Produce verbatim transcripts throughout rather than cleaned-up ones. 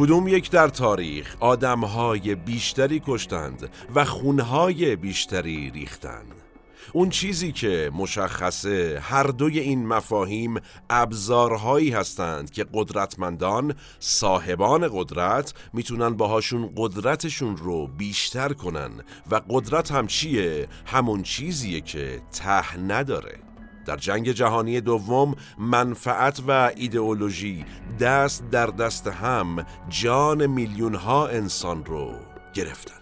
کدوم یک در تاریخ آدم‌های بیشتری کشتند و خون‌های بیشتری ریختند. اون چیزی که مشخصه هر دوی این مفاهیم ابزارهایی هستند که قدرتمندان، صاحبان قدرت، میتونن باهاشون قدرتشون رو بیشتر کنن و قدرت هم چیه؟ همون چیزیه که ته نداره. در جنگ جهانی دوم منفعت و ایدئولوژی دست در دست هم جان میلیون ها انسان رو گرفتن.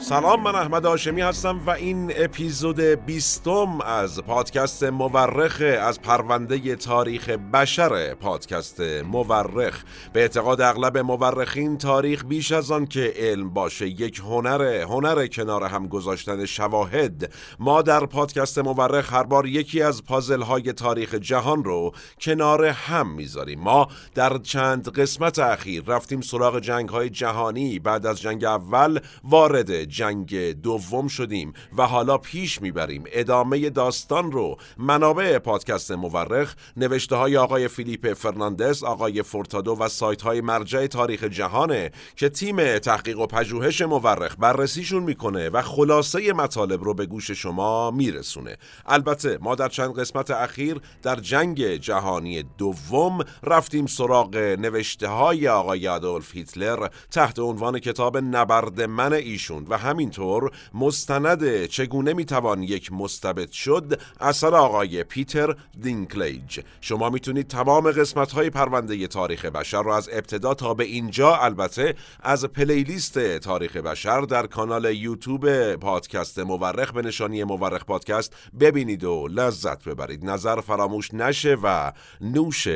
سلام، من احمد هاشمی هستم و این اپیزود بیستم از پادکست مورخ، از پرونده تاریخ بشر پادکست مورخ. به اعتقاد اغلب مورخین تاریخ بیش از آن که علم باشه یک هنره، هنر کنار هم گذاشتن شواهد. ما در پادکست مورخ هر بار یکی از پازل‌های تاریخ جهان رو کنار هم میذاریم. ما در چند قسمت اخیر رفتیم سراغ جنگ‌های جهانی، بعد از جنگ اول وارد جنگ دوم شدیم و حالا پیش میبریم ادامه داستان رو. منابع پادکست مورخ، نوشته های آقای فیلیپ فرناندز، آقای فورتادو و سایت های مرجع تاریخ جهانه که تیم تحقیق و پژوهش مورخ بررسیشون میکنه و خلاصه مطالب رو به گوش شما میرسونه. البته ما در چند قسمت اخیر در جنگ جهانی دوم رفتیم سراغ نوشته های آقای آدولف هیتلر تحت عنوان کتاب نبرد من ایشون و همینطور مستند چگونه میتوان یک مستبد شد اثر آقای پیتر دینکلیج. شما میتونید تمام قسمت‌های پرونده تاریخ بشر رو از ابتدا تا به اینجا، البته از پلیلیست تاریخ بشر در کانال یوتیوب پادکست مورخ به نشانی مورخ پادکست ببینید و لذت ببرید. نظر فراموش نشه و نوش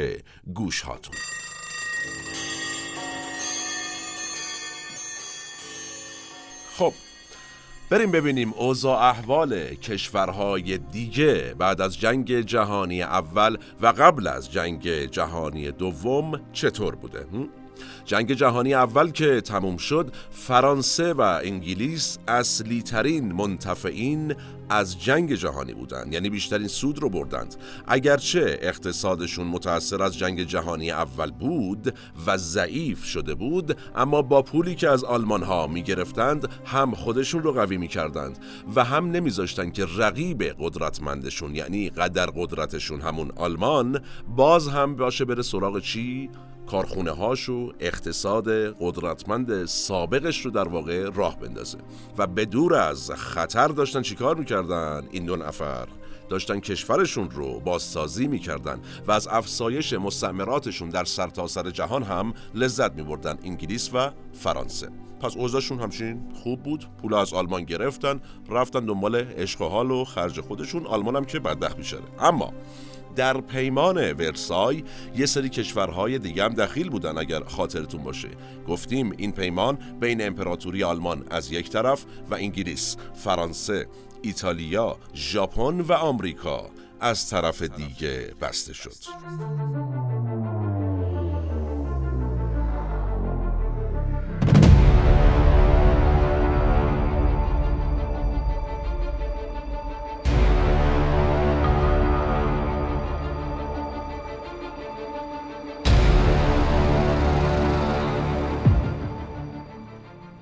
گوش هاتون. خب بریم ببینیم اوضاع احوال کشورهای دیگه بعد از جنگ جهانی اول و قبل از جنگ جهانی دوم چطور بوده؟ جنگ جهانی اول که تموم شد، فرانسه و انگلیس اصلی ترین منتفعین از جنگ جهانی بودند، یعنی بیشترین سود رو بردند. اگرچه اقتصادشون متأثر از جنگ جهانی اول بود و ضعیف شده بود، اما با پولی که از آلمان ها می گرفتند هم خودشون رو قوی می کردند و هم نمیذاشتند که رقیب قدرتمندشون، یعنی قدر قدرتشون همون آلمان، باز هم باشه بره سراغ چی؟ کارخونه هاشو، اقتصاد قدرتمند سابقش رو در واقع راه بندازه. و به دور از خطر داشتن چیکار میکردن؟ این دو نفر داشتن کشورشون رو بازسازی میکردن و از افسایش مستعمراتشون در سرتاسر جهان هم لذت میبردن، انگلیس و فرانسه. پس اوضاعشون همچنین خوب بود، پول از آلمان گرفتن، رفتن دنبال عشق و حال و خرج خودشون، آلمان هم که بدبخت میشه. اما در پیمان ورسای یه سری کشورهای دیگه هم دخیل بودن. اگر خاطرتون باشه گفتیم این پیمان بین امپراتوری آلمان از یک طرف و انگلیس، فرانسه، ایتالیا، ژاپن و آمریکا از طرف دیگه بسته شد.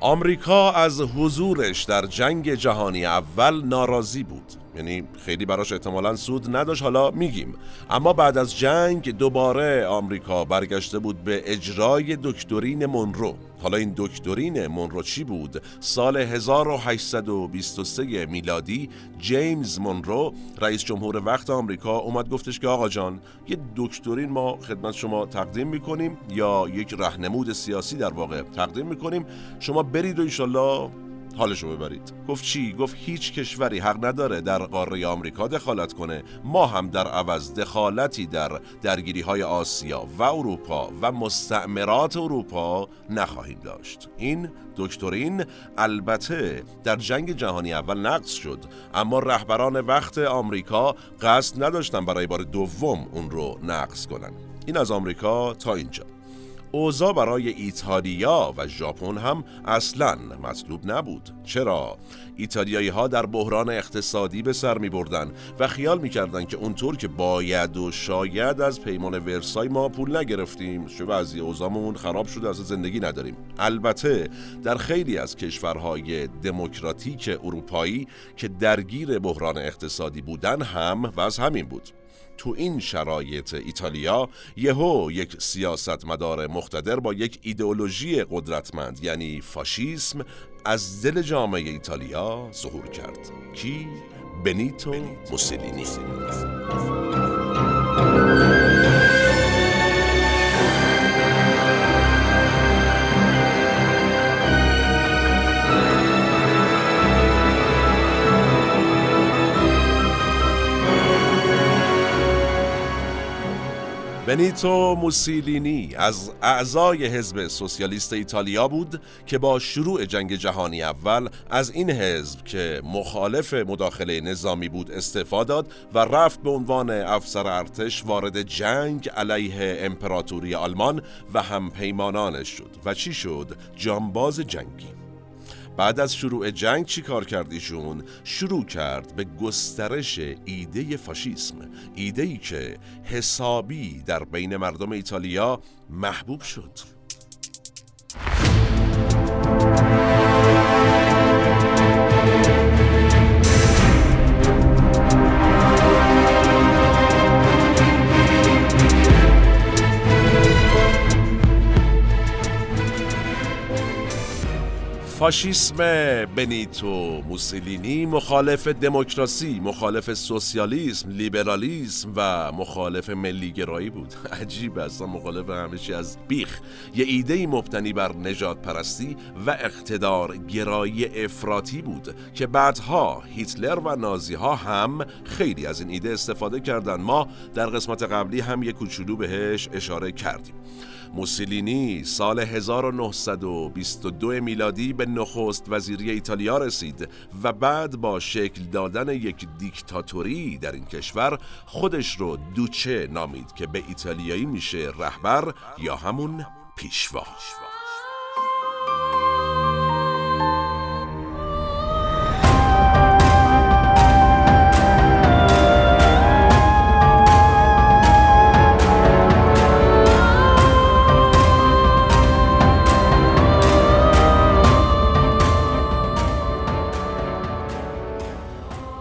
آمریکا از حضورش در جنگ جهانی اول ناراضی بود، یعنی خیلی براش احتمالاً سود نداشت، حالا میگیم. اما بعد از جنگ دوباره آمریکا برگشته بود به اجرای دکترین مونرو. حالا این دکترین مونرو چی بود؟ سال هزار و هشتصد و بیست و سه میلادی جیمز مونرو، رئیس جمهور وقت آمریکا، اومد گفتش که آقا جان، یه دکترین ما خدمت شما تقدیم میکنیم، یا یک راهنمود سیاسی در واقع تقدیم میکنیم، شما برید و انشالله حالشو ببرید. گفت چی؟ گفت هیچ کشوری حق نداره در قاره آمریکا دخالت کنه. ما هم در عوض دخالتی در درگیری‌های آسیا و اروپا و مستعمرات اروپا نخواهیم داشت. این دکترین البته در جنگ جهانی اول نقض شد، اما رهبران وقت آمریکا قصد نداشتن برای بار دوم اون رو نقض کنن. این از آمریکا تا اینجا. اوضاع برای ایتالیا و ژاپن هم اصلاً مطلوب نبود. چرا؟ ایتالیایی ها در بحران اقتصادی به سر می بردن و خیال می کردن که اونطور که باید و شاید از پیمان ورسای ما پول نگرفتیم، شبه از اوضاعمون خراب شده، از زندگی نداریم. البته در خیلی از کشورهای دموکراتیک اروپایی که درگیر بحران اقتصادی بودن هم وضع همین بود. تو این شرایط ایتالیا یهو یک سیاستمدار مقتدر با یک ایدئولوژی قدرتمند یعنی فاشیسم از دل جامعه ایتالیا ظهور کرد. کی؟ بنیتو موسولینی. بنیتو موسولینی از اعضای حزب سوسیالیست ایتالیا بود که با شروع جنگ جهانی اول از این حزب که مخالف مداخله نظامی بود استعفا داد و رفت به عنوان افسر ارتش وارد جنگ علیه امپراتوری آلمان و همپیمانانش شد و چی شد؟ جانباز جنگی. بعد از شروع جنگ چی کار کرد ایشون؟ شروع کرد به گسترش ایده فاشیسم، ایده‌ای که حسابی در بین مردم ایتالیا محبوب شد. فاشیسم بنیتو موسولینی مخالف دموکراسی، مخالف سوسیالیسم، لیبرالیسم و مخالف ملی‌گرایی بود. عجیب است، مخالف همه چی از بیخ. یه ایده‌ای مبتنی بر نجات پرستی و اقتدار گرایی افراطی بود که بعدها هیتلر و نازی‌ها هم خیلی از این ایده استفاده کردن. ما در قسمت قبلی هم یه کوچولو بهش اشاره کردیم. موسولینی سال هزار و نهصد و بیست و دو میلادی به نخست وزیری ایتالیا رسید و بعد با شکل دادن یک دیکتاتوری در این کشور خودش رو دوچه نامید که به ایتالیایی میشه رهبر یا همون پیشوا.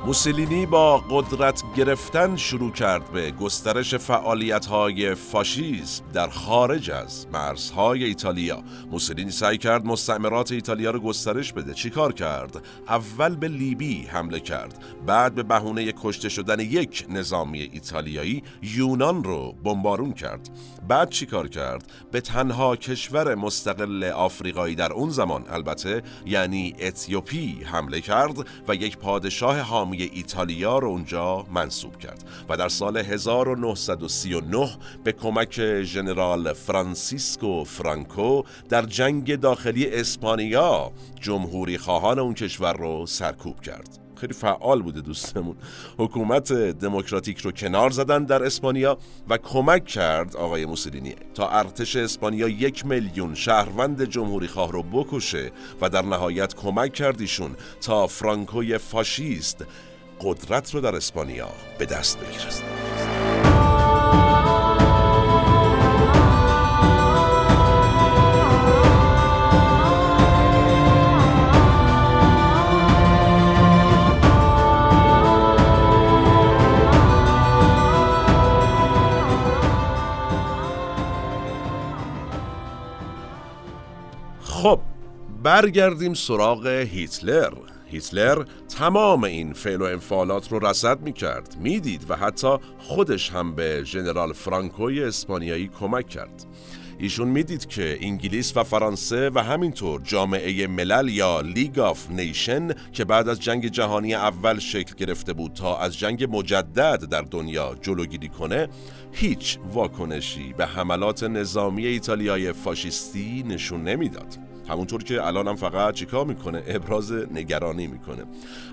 موسولینی با قدرت گرفتن شروع کرد به گسترش فعالیت‌های فاشیسم در خارج از مرزهای ایتالیا. موسولینی سعی کرد مستعمرات ایتالیا رو گسترش بده. چی کار کرد؟ اول به لیبی حمله کرد، بعد به بهونه کشته شدن یک نظامی ایتالیایی یونان رو بمبارون کرد. بعد چی کار کرد؟ به تنها کشور مستقل آفریقایی در اون زمان البته، یعنی اتیوپی حمله کرد و یک پادشاه حامی ایتالیا رو اونجا منصوب کرد و در سال هزار و نهصد و سی و نه به کمک ژنرال فرانسیسکو فرانکو در جنگ داخلی اسپانیا جمهوری خواهان اون کشور رو سرکوب کرد. خیلی فعال بوده دوستمون. حکومت دموکراتیک رو کنار زدن در اسپانیا و کمک کرد آقای موسولینی تا ارتش اسپانیا یک میلیون شهروند جمهوری خواه رو بکشه و در نهایت کمک کردیشون تا فرانکوی فاشیست قدرت رو در اسپانیا به دست بگیره. خب برگردیم سراغ هیتلر. هیتلر تمام این فعل و انفعالات رو رصد می‌کرد، می‌دید و حتی خودش هم به ژنرال فرانکوی اسپانیایی کمک کرد. ایشون میدید که انگلیس و فرانسه و همینطور جامعه ملل یا لیگ آف نیشن که بعد از جنگ جهانی اول شکل گرفته بود تا از جنگ مجدد در دنیا جلوگیری کنه، هیچ واکنشی به حملات نظامی ایتالیای فاشیستی نشون نمیداد. همونطور که الان هم فقط چیکار میکنه؟ ابراز نگرانی میکنه.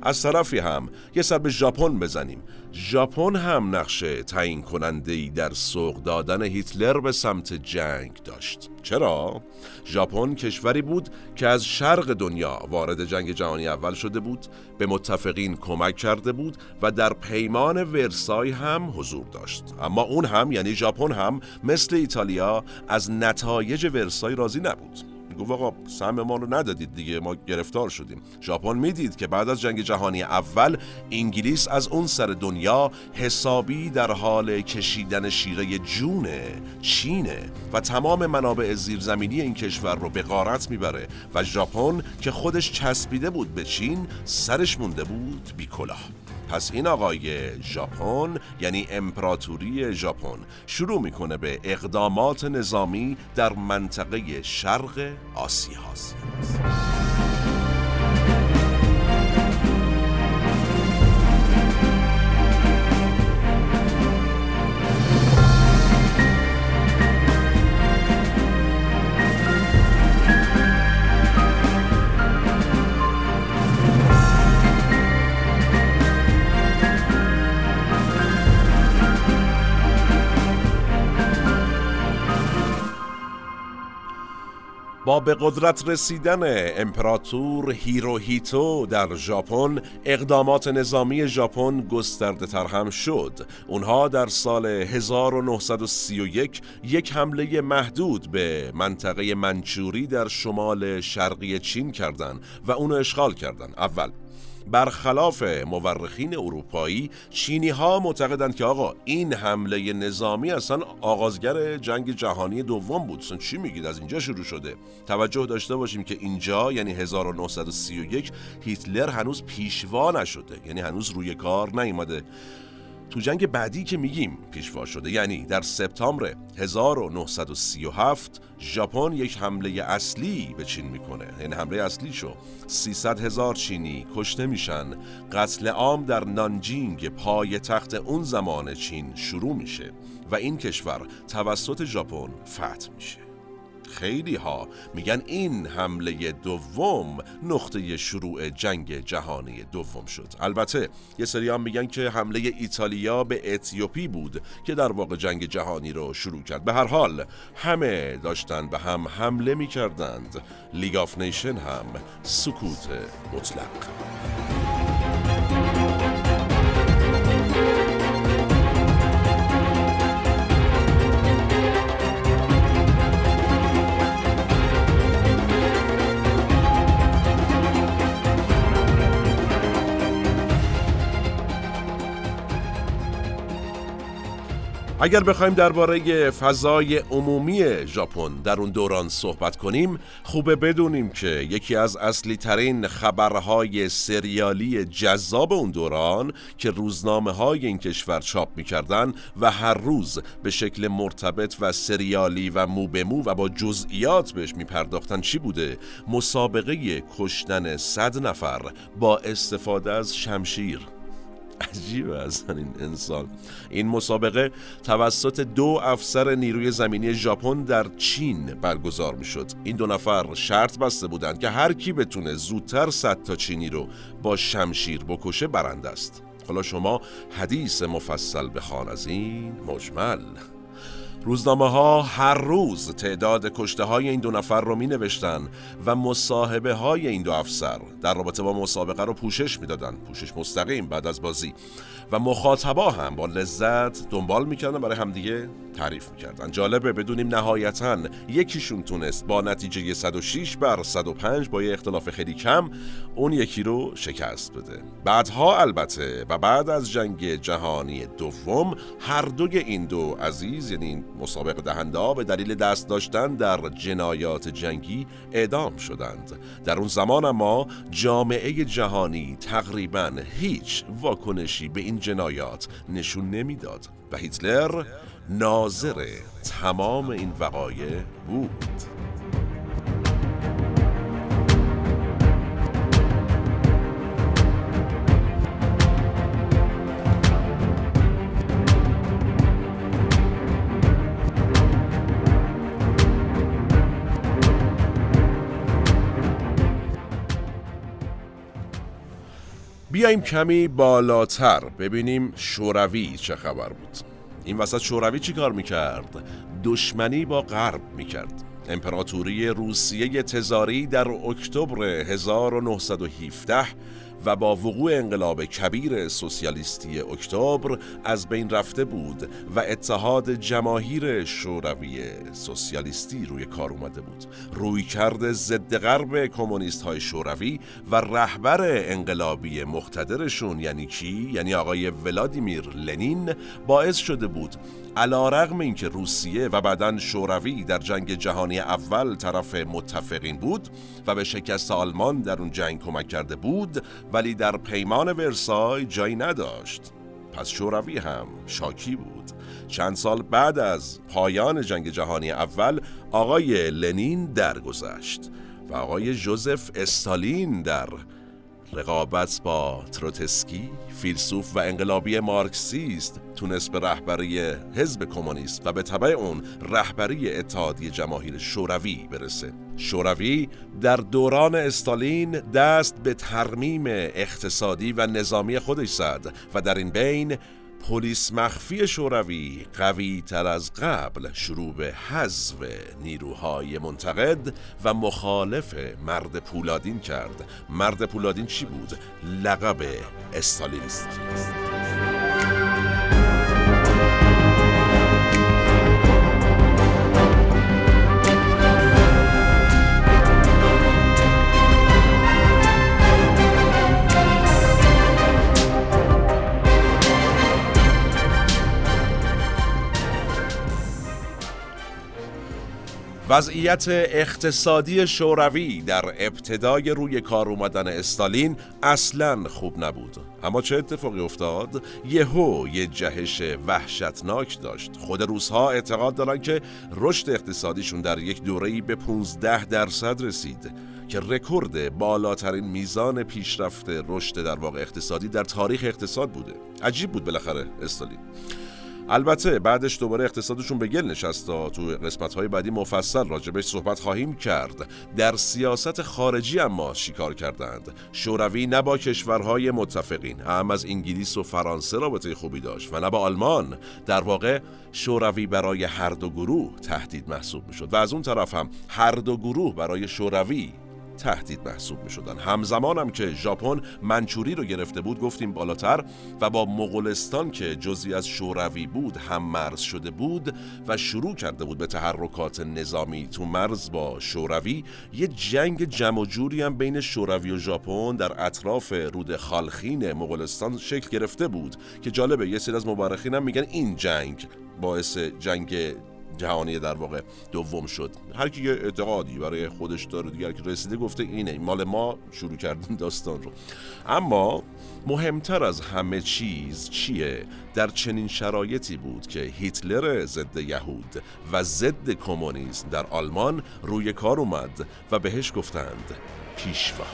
از طرفی هم یه سر به ژاپن بزنیم. ژاپن هم نقش تعیین کننده‌ای در سوق دادن هیتلر به سمت جنگ داشت. چرا؟ ژاپن کشوری بود که از شرق دنیا وارد جنگ جهانی اول شده بود، به متفقین کمک کرده بود و در پیمان ورسای هم حضور داشت. اما اون هم یعنی ژاپن هم مثل ایتالیا از نتایج ورسای راضی نبود. گفت آقا سهم ما رو ندادید دیگه، ما گرفتار شدیم. ژاپن میدید که بعد از جنگ جهانی اول انگلیس از اون سر دنیا حسابی در حال کشیدن شیره جونه چینه و تمام منابع زیرزمینی این کشور رو به غارت میبره و ژاپن که خودش چسبیده بود به چین، سرش مونده بود بی کلاه. پس این آقای ژاپن یعنی امپراتوری ژاپن شروع میکنه به اقدامات نظامی در منطقه شرق آسیا. با به قدرت رسیدن امپراتور هیروهیتو در ژاپن، اقدامات نظامی ژاپن گسترده تر هم شد. اونها در سال هزار و نهصد و سی و یک یک حمله محدود به منطقه منچوری در شمال شرقی چین کردند و اونو اشغال کردند. اول برخلاف مورخین اروپایی، چینی ها معتقدند که آقا این حمله نظامی اصلا آغازگر جنگ جهانی دوم بود. اصلا چی میگید؟ از اینجا شروع شده. توجه داشته باشیم که اینجا یعنی هزار و نهصد و سی و یک هیتلر هنوز پیشوا نشده، یعنی هنوز روی کار نیامده. تو جنگ بعدی که میگیم پیشوا شده، یعنی در سپتامبر هزار و نهصد و سی و هفت ژاپن یک حمله اصلی به چین میکنه. این حمله اصلی شو سیصد هزار چینی کشته میشن. قتل عام در نانجینگ، پایتخت اون زمان چین، شروع میشه و این کشور توسط ژاپن فتح میشه. خیلی ها میگن این حمله دوم نقطه شروع جنگ جهانی دوم شد. البته یه سری هم میگن که حمله ایتالیا به اتیوپی بود که در واقع جنگ جهانی رو شروع کرد. به هر حال همه داشتن به هم حمله میکردند. لیگ آف نیشن هم سکوت مطلق. اگر بخوایم درباره فضای عمومی ژاپن در اون دوران صحبت کنیم، خوبه بدونیم که یکی از اصلی ترین خبرهای سریالی جذاب اون دوران که روزنامه های این کشور چاپ می‌کردن و هر روز به شکل مرتبط و سریالی و مو به مو و با جزئیات بهش می‌پرداختن چی بوده؟ مسابقه کشتن صد نفر با استفاده از شمشیر. عجیب اصلا این انسان. این مسابقه توسط دو افسر نیروی زمینی ژاپن در چین برگزار می شد. این دو نفر شرط بسته بودند که هر کی بتونه زودتر صد تا چینی رو با شمشیر بکشه برنده است. حالا شما حدیث مفصل بخوان از این مجمل. روزنامه ها هر روز تعداد کشته های این دو نفر رو می نوشتن و مصاحبه های این دو افسر در رابطه با مسابقه رو پوشش می دادن. پوشش مستقیم بعد از بازی و مخاطبا هم با لذت دنبال می کردن، برای همدیگه تعریف می کردن. جالبه بدونیم نهایتاً یکیشون تونست با نتیجه صد و شش بر صد و پنج با یه اختلاف خیلی کم اون یکی رو شکست بده. بعدها البته و بعد از جنگ جهانی دوم هر دوی این دو عزیز یعنی مسابقه دهنده ها به دلیل دست داشتن در جنایات جنگی اعدام شدند. در اون زمان اما جامعه جهانی تقریباً هیچ واکنشی به این جنایات نشون نمیداد و هیتلر ناظر تمام این وقایع بود. بیاییم کمی بالاتر ببینیم شوروی چه خبر بود. این وسط شوروی چی کار میکرد؟ دشمنی با غرب میکرد. امپراتوری روسیه تزاری در اکتبر هزار و نهصد و هفده و با وقوع انقلاب کبیر سوسیالیستی اکتبر از بین رفته بود و اتحاد جماهیر شوروی سوسیالیستی روی کار اومده بود. رویکرد ضد غرب کمونیست‌های شوروی و رهبر انقلابی مقتدرشون یعنی کی؟ یعنی آقای ولادیمیر لنین باعث شده بود علی‌رغم اینکه روسیه و بعداً شوروی در جنگ جهانی اول طرف متفقین بود و به شکست آلمان در اون جنگ کمک کرده بود، ولی در پیمان ورسای جایی نداشت. پس شوروی هم شاکی بود. چند سال بعد از پایان جنگ جهانی اول آقای لنین درگذشت و آقای جوزف استالین در رقابت با تروتسکی، فیلسوف و انقلابی مارکسیست، تونست به رهبری حزب کمونیست و به تبع اون رهبری اتحادیه جماهیر شوروی برسه. شوروی در دوران استالین دست به ترمیم اقتصادی و نظامی خودش زد و در این بین پلیس مخفی شوروی قوی تر از قبل شروع به حذف نیروهای منتقد و مخالف مرد پولادین کرد. مرد پولادین چی بود؟ لقب استالین است. وضعیت اقتصادی شوروی در ابتدای روی کار اومدن استالین اصلاً خوب نبود. اما چه اتفاقی افتاد؟ یهو یه جهش وحشتناک داشت. خود روس‌ها اعتقاد دارن که رشد اقتصادیشون در یک دوره‌ای به پانزده درصد رسید که رکورد بالاترین میزان پیشرفت رشد در واقع اقتصادی در تاریخ اقتصاد بوده. عجیب بود بالاخره استالین. البته بعدش دوباره اقتصادشون به گل نشست و تو قسمت‌های بعدی مفصل راجبش صحبت خواهیم کرد. در سیاست خارجی اما چیکار کردند؟ شوروی نه با کشورهای متفقین، هم از انگلیس و فرانسه رابطه خوبی داشت و نه با آلمان. در واقع شوروی برای هر دو گروه تهدید محسوب می‌شد و از اون طرف هم هر دو گروه برای شوروی تهدید محسوب می‌شدن. همزمان هم که ژاپن منچوری رو گرفته بود، گفتیم بالاتر، و با مغولستان که جزئی از شوروی بود هم مرز شده بود و شروع کرده بود به تحرکات نظامی تو مرز با شوروی. یه جنگ جمع و جوری هم بین شوروی و ژاپن در اطراف رود خالخین مغولستان شکل گرفته بود که جالبه یه سری از مورخین هم میگن این جنگ باعث جنگ جهانی در واقع دوم شد. هر کی اعتقادی برای خودش داره دیگر که رسیده گفته اینه مال ما، شروع کردیم داستان رو. اما مهمتر از همه چیز چیه؟ در چنین شرایطی بود که هیتلر ضد یهود و ضد کمونیسم در آلمان روی کار اومد و بهش گفتند پیشوا.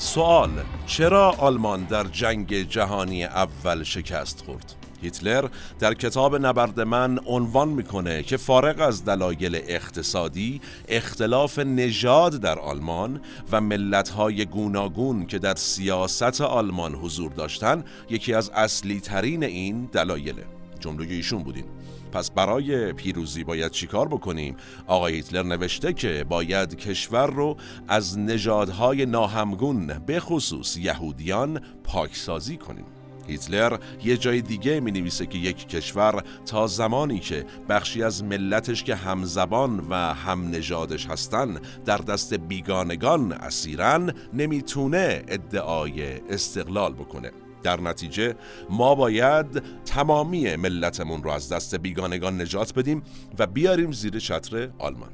سوال: چرا آلمان در جنگ جهانی اول شکست خورد؟ هیتلر در کتاب نبرد من عنوان میکنه که فارغ از دلایل اقتصادی، اختلاف نژاد در آلمان و ملت‌های گوناگون که در سیاست آلمان حضور داشتن یکی از اصلی ترین این دلایله. جمله ایشون بودین. پس برای پیروزی باید چیکار بکنیم؟ آقای هیتلر نوشته که باید کشور رو از نژادهای ناهمگون به خصوص یهودیان پاکسازی کنیم. هیتلر یه جای دیگه می نویسه که یک کشور تا زمانی که بخشی از ملتش که همزبان و هم نژادش هستن در دست بیگانگان اسیرن، نمیتونه ادعای استقلال بکنه. در نتیجه ما باید تمامی ملتمون رو از دست بیگانگان نجات بدیم و بیاریم زیر چتر آلمان.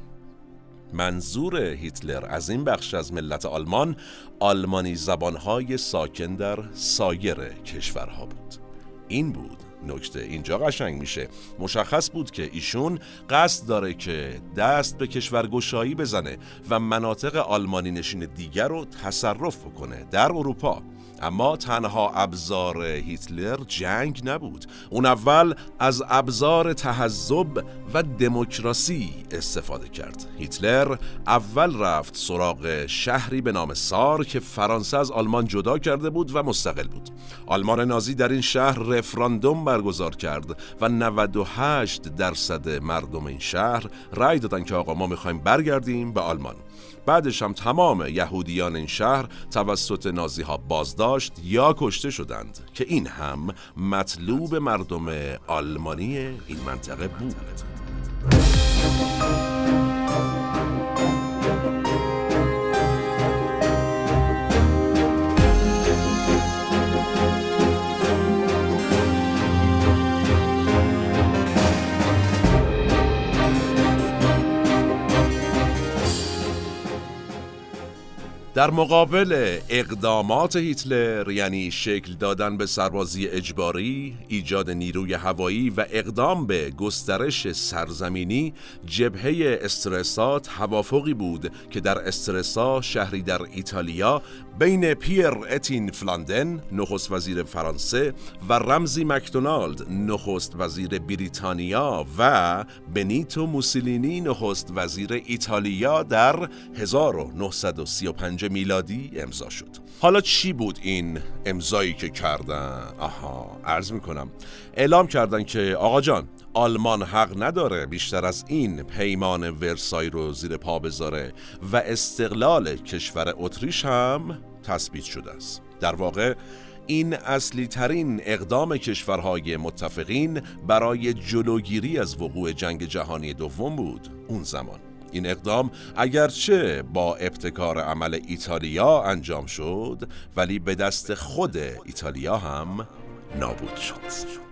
منظور هیتلر از این بخش از ملت آلمان، آلمانی زبانهای ساکن در سایر کشورها بود. این بود نکته. اینجا قشنگ میشه مشخص بود که ایشون قصد داره که دست به کشورگشایی بزنه و مناطق آلمانی نشین دیگر رو تصرف بکنه در اروپا. اما تنها ابزار هیتلر جنگ نبود. اون اول از ابزار تحزب و دموکراسی استفاده کرد. هیتلر اول رفت سراغ شهری به نام سار که فرانسه از آلمان جدا کرده بود و مستقل بود. آلمان نازی در این شهر رفراندوم برگزار کرد و نود و هشت درصد مردم این شهر رأی دادن که آقا ما میخوایم برگردیم به آلمان. بعدش هم تمام یهودیان این شهر توسط نازی‌ها بازداشت یا کشته شدند که این هم مطلوب مردم آلمانی این منطقه بود. در مقابل اقدامات هیتلر، یعنی شکل دادن به سربازی اجباری، ایجاد نیروی هوایی و اقدام به گسترش سرزمینی، جبهه استرسا توافقی بود که در استرسا، شهری در ایتالیا، بین پیر اتین فلاندن نخست وزیر فرانسه و رمزی مکدونالد نخست وزیر بریتانیا و بنیتو موسولینی نخست وزیر ایتالیا در هزار و نهصد و سی و پنج میلادی امضا شد. حالا چی بود این امضایی که کردن؟ آها، عرض میکنم اعلام کردن که آقا جان، آلمان حق نداره بیشتر از این پیمان ورسای رو زیر پا بذاره و استقلال کشور اتریش هم تثبیت شده است. در واقع این اصلی ترین اقدام کشورهای متفقین برای جلوگیری از وقوع جنگ جهانی دوم بود. اون زمان این اقدام اگرچه با ابتکار عمل ایتالیا انجام شد، ولی به دست خود ایتالیا هم نابود شد.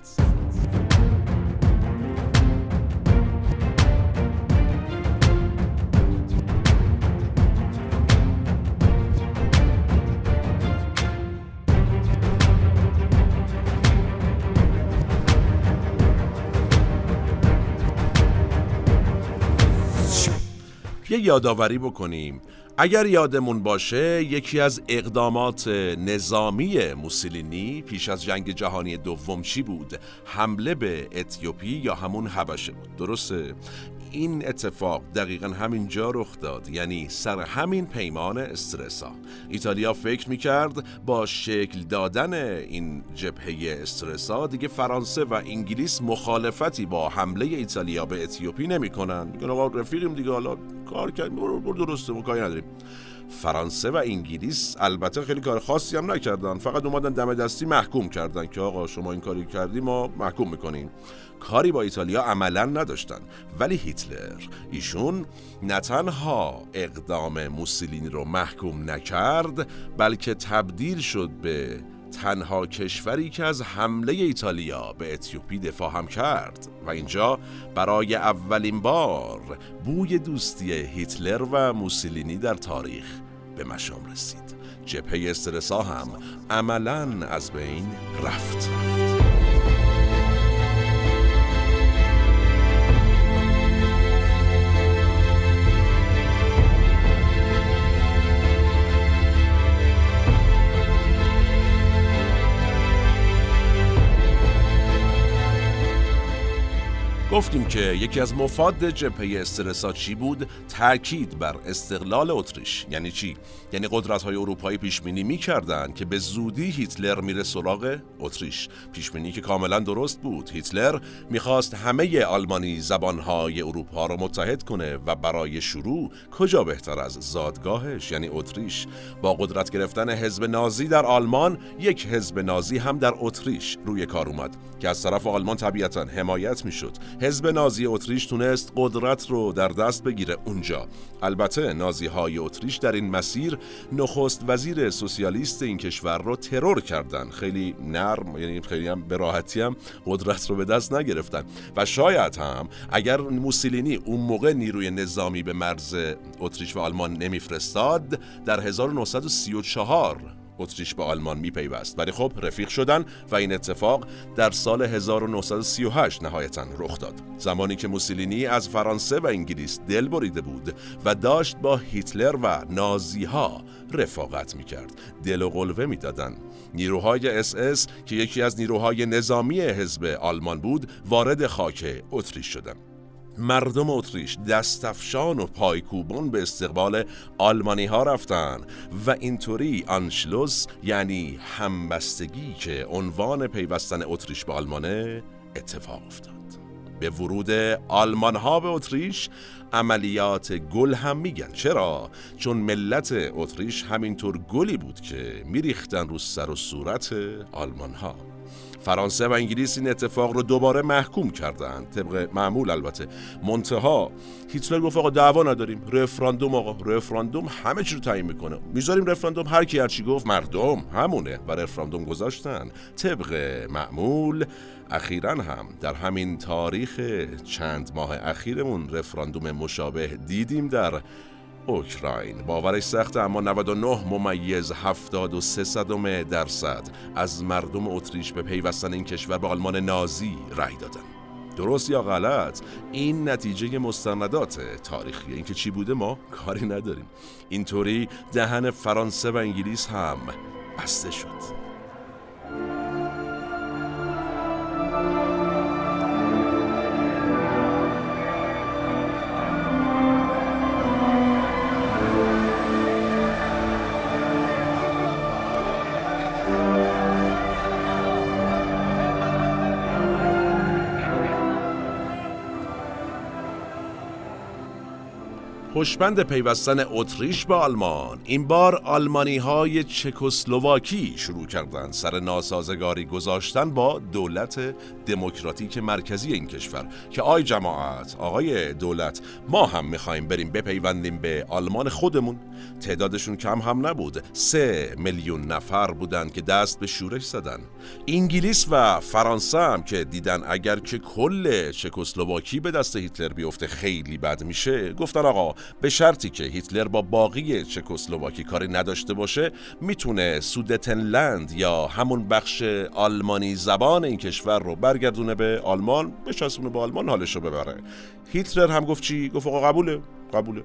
یه یادآوری بکنیم. اگر یادمون باشه، یکی از اقدامات نظامی موسولینی پیش از جنگ جهانی دوم چی بود؟ حمله به اتیوپی یا همون حبشه بود، درسته؟ این اتفاق دقیقاً همینجا رخ داد، یعنی سر همین پیمان استرسا. ایتالیا فکر میکرد با شکل دادن این جبهه استرسا دیگه فرانسه و انگلیس مخالفتی با حمله ایتالیا به اتیوپی نمیکنن. میگن آقا رفیقیم دیگه، حالا کار کردیم برو درسته، ما کاری نداریم. فرانسه و انگلیس البته خیلی کار خاصی هم نکردن، فقط اومدن دم دستی محکوم کردن که آقا شما این کاری کردی ما محکوم میکنیم. کاری با ایتالیا عملا نداشتن. ولی هیتلر ایشون نه تنها اقدام موسولینی رو محکوم نکرد، بلکه تبدیل شد به تنها کشوری که از حمله ایتالیا به اتیوپی دفاع هم کرد و اینجا برای اولین بار بوی دوستی هیتلر و موسولینی در تاریخ به مشام رسید. جبهه استرسا هم عملاً از بین رفت. گفتیم که یکی از مفاد جبهه استرسا چی بود؟ تأکید بر استقلال اتریش. یعنی چی؟ یعنی قدرت‌های اروپایی پیش‌بینی می‌کردند که به زودی هیتلر میره سراغ اتریش. پیش‌بینی که کاملاً درست بود. هیتلر می‌خواست همه آلمانی زبان‌های اروپا رو متحد کنه و برای شروع کجا بهتر از زادگاهش، یعنی اتریش. با قدرت گرفتن حزب نازی در آلمان، یک حزب نازی هم در اتریش روی کار اومد که از طرف آلمان طبیعتاً حمایت می‌شد. حزب نازی اتریش تونست قدرت رو در دست بگیره اونجا. البته نازی‌های اتریش در این مسیر نخست وزیر سوسیالیست این کشور رو ترور کردن، خیلی نرم، یعنی خیلی هم به راحتی هم قدرت رو به دست نگرفتن. و شاید هم اگر موسولینی اون موقع نیروی نظامی به مرز اتریش و آلمان نمیفرستاد، در هزار و نهصد و سی و چهار اتریش به آلمان میپیوست، ولی خب رفیق شدن و این اتفاق در سال هزار و نهصد و سی و هشت نهایتاً رخ داد. زمانی که موسولینی از فرانسه و انگلیس دل بریده بود و داشت با هیتلر و نازیها رفاقت میکرد، دل و قلوه میدادن. نیروهای اس اس که یکی از نیروهای نظامی حزب آلمان بود وارد خاک اتریش شدند. مردم اتریش دستفشان و پایکوبان به استقبال آلمانی ها رفتن و اینطوری آنشلوس، یعنی همبستگی که عنوان پیوستن اتریش به آلمانه، اتفاق افتاد. به ورود آلمان ها به اتریش عملیات گل هم میگن. چرا؟ چون ملت اتریش همینطور گلی بود که میریختن رو سر و صورت آلمان ها. فرانسه و انگلیس این اتفاق رو دوباره محکوم کردند، طبق معمول البته. منتها هیتلر گفت آقا دعوا نداریم، رفراندوم آقا رفراندوم همه چی رو تعیین میکنه، میذاریم رفراندوم، هر کی هر چی گفت مردم همونه. و رفراندوم گذاشتن طبق معمول. اخیراً هم در همین تاریخ چند ماه اخیرمون رفراندوم مشابه دیدیم در اوکراین. باورش سخته، اما نود و نه ممیز هفتاد و سه صدم درصد از مردم اتریش به پیوستن این کشور به آلمان نازی رأی دادن. درست یا غلط، این نتیجه مستندات تاریخیه، اینکه چی بوده ما کاری نداریم. اینطوری دهن فرانسه و انگلیس هم بسته شد. پشبند پیوستن اتریش به آلمان، این بار آلمانی‌های چکسلواکی شروع کردند سر ناسازگاری گذاشتن با دولت دموکراتیک مرکزی این کشور که آی جماعت، آقای دولت، ما هم می‌خوایم بریم بپیوندیم به آلمان خودمون. تعدادشون کم هم نبود، سه میلیون نفر بودند که دست به شورش زدن. انگلیس و فرانسه هم که دیدن اگر که کل چکسلواکی به دست هیتلر بیفته خیلی بد میشه، گفتن آقا به شرطی که هیتلر با باقی چکسلواکی کاری نداشته باشه میتونه سودتنلند یا همون بخش آلمانی زبان این کشور رو برگردونه به آلمان، بچسبونه به آلمان، حالش رو ببره. هیتلر هم گفت چی؟ گفت آقا قبوله قبوله.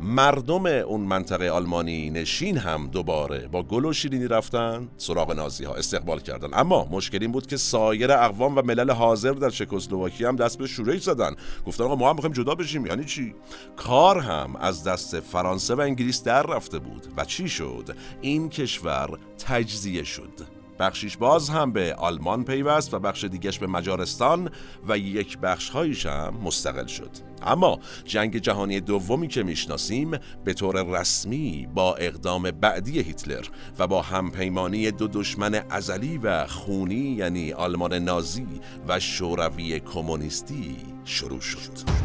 مردم اون منطقه آلمانی نشین هم دوباره با گل و شیرینی رفتن سراغ نازی ها، استقبال کردن. اما مشکل این بود که سایر اقوام و ملل حاضر در چکسلواکی هم دست به شورش زدن، گفتن آقا ما هم می‌خوایم جدا بشیم. یعنی چی؟ کار هم از دست فرانسه و انگلیس در رفته بود و چی شد؟ این کشور تجزیه شد. بخشیش باز هم به آلمان پیوست و بخش دیگش به مجارستان و یک بخش هایش هم مستقل شد. اما جنگ جهانی دومی که میشناسیم به طور رسمی با اقدام بعدی هیتلر و با همپیمانی دو دشمن ازلی و خونی، یعنی آلمان نازی و شوروی کمونیستی، شروع شد.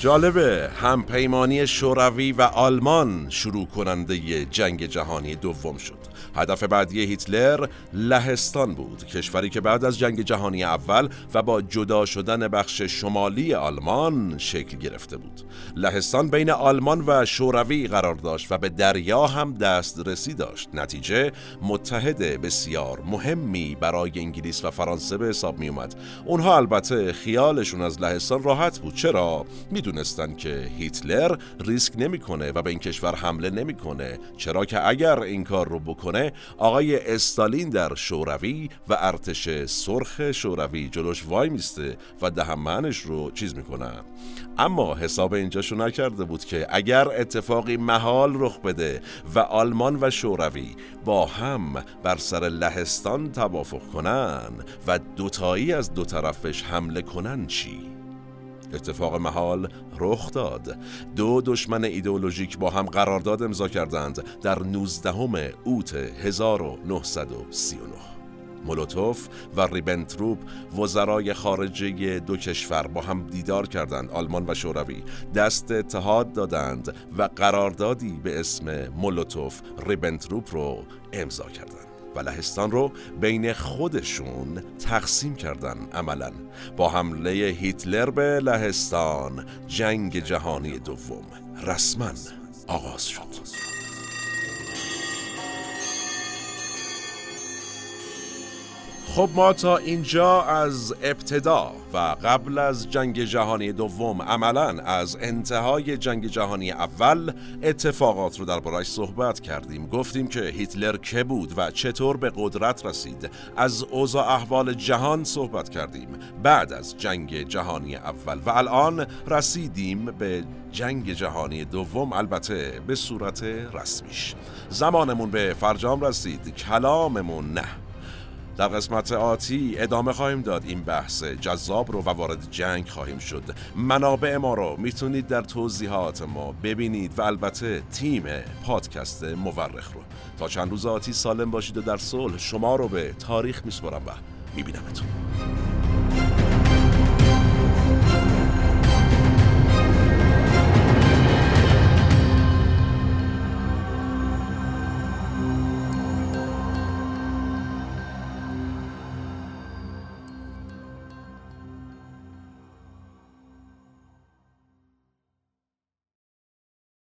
جالبه، همپیمانی شوروی و آلمان شروع کننده جنگ جهانی دوم شد. هدف بعدی هیتلر لهستان بود، کشوری که بعد از جنگ جهانی اول و با جدا شدن بخش شمالی آلمان شکل گرفته بود. لهستان بین آلمان و شوروی قرار داشت و به دریا هم دسترسی داشت. نتیجه متحد بسیار مهمی برای انگلیس و فرانسه به حساب می اومد. اونها البته خیالشون از لهستان راحت بود. چرا؟ میدونستن که هیتلر ریسک نمیکنه و به این کشور حمله نمیکنه، چرا که اگر این کار رو بکنه آقای استالین در شوروی و ارتش سرخ شوروی جلوش وای میسته و دهمنش رو چیز میکنن. اما حساب اینجاشو نکرده بود که اگر اتفاقی محال رخ بده و آلمان و شوروی با هم بر سر لهستان توافق کنن و دوتایی از دو طرفش حمله کنن چی؟ اتفاق محال رخ داد. دو دشمن ایدئولوژیک با هم قرارداد امضا کردند در نوزدهم اوت هزار و نهصد و سی و نه. مولوتوف و ریبنتروپ وزرای خارجه دو کشور با هم دیدار کردند. آلمان و شوروی دست اتحاد دادند و قراردادی به اسم مولوتوف ریبنتروپ رو امضا کردند و لهستان رو بین خودشون تقسیم کردن. عملاً با حمله هیتلر به لهستان جنگ جهانی دوم رسماً آغاز شد. خب ما تا اینجا از ابتدا و قبل از جنگ جهانی دوم، عملاً از انتهای جنگ جهانی اول، اتفاقات رو درباره‌اش صحبت کردیم. گفتیم که هیتلر که بود و چطور به قدرت رسید. از اوضاع احوال جهان صحبت کردیم بعد از جنگ جهانی اول و الان رسیدیم به جنگ جهانی دوم، البته به صورت رسمیش. زمانمون به فرجام رسید، کلاممون نه. در قسمت آتی ادامه خواهیم داد این بحث جذاب رو و وارد جنگ خواهیم شد. منابع ما رو میتونید در توضیحات ما ببینید و البته تیم پادکست مورخ رو. تا چند روز آتی سالم باشید و در صلح. شما رو به تاریخ میسپارم و میبینمتون.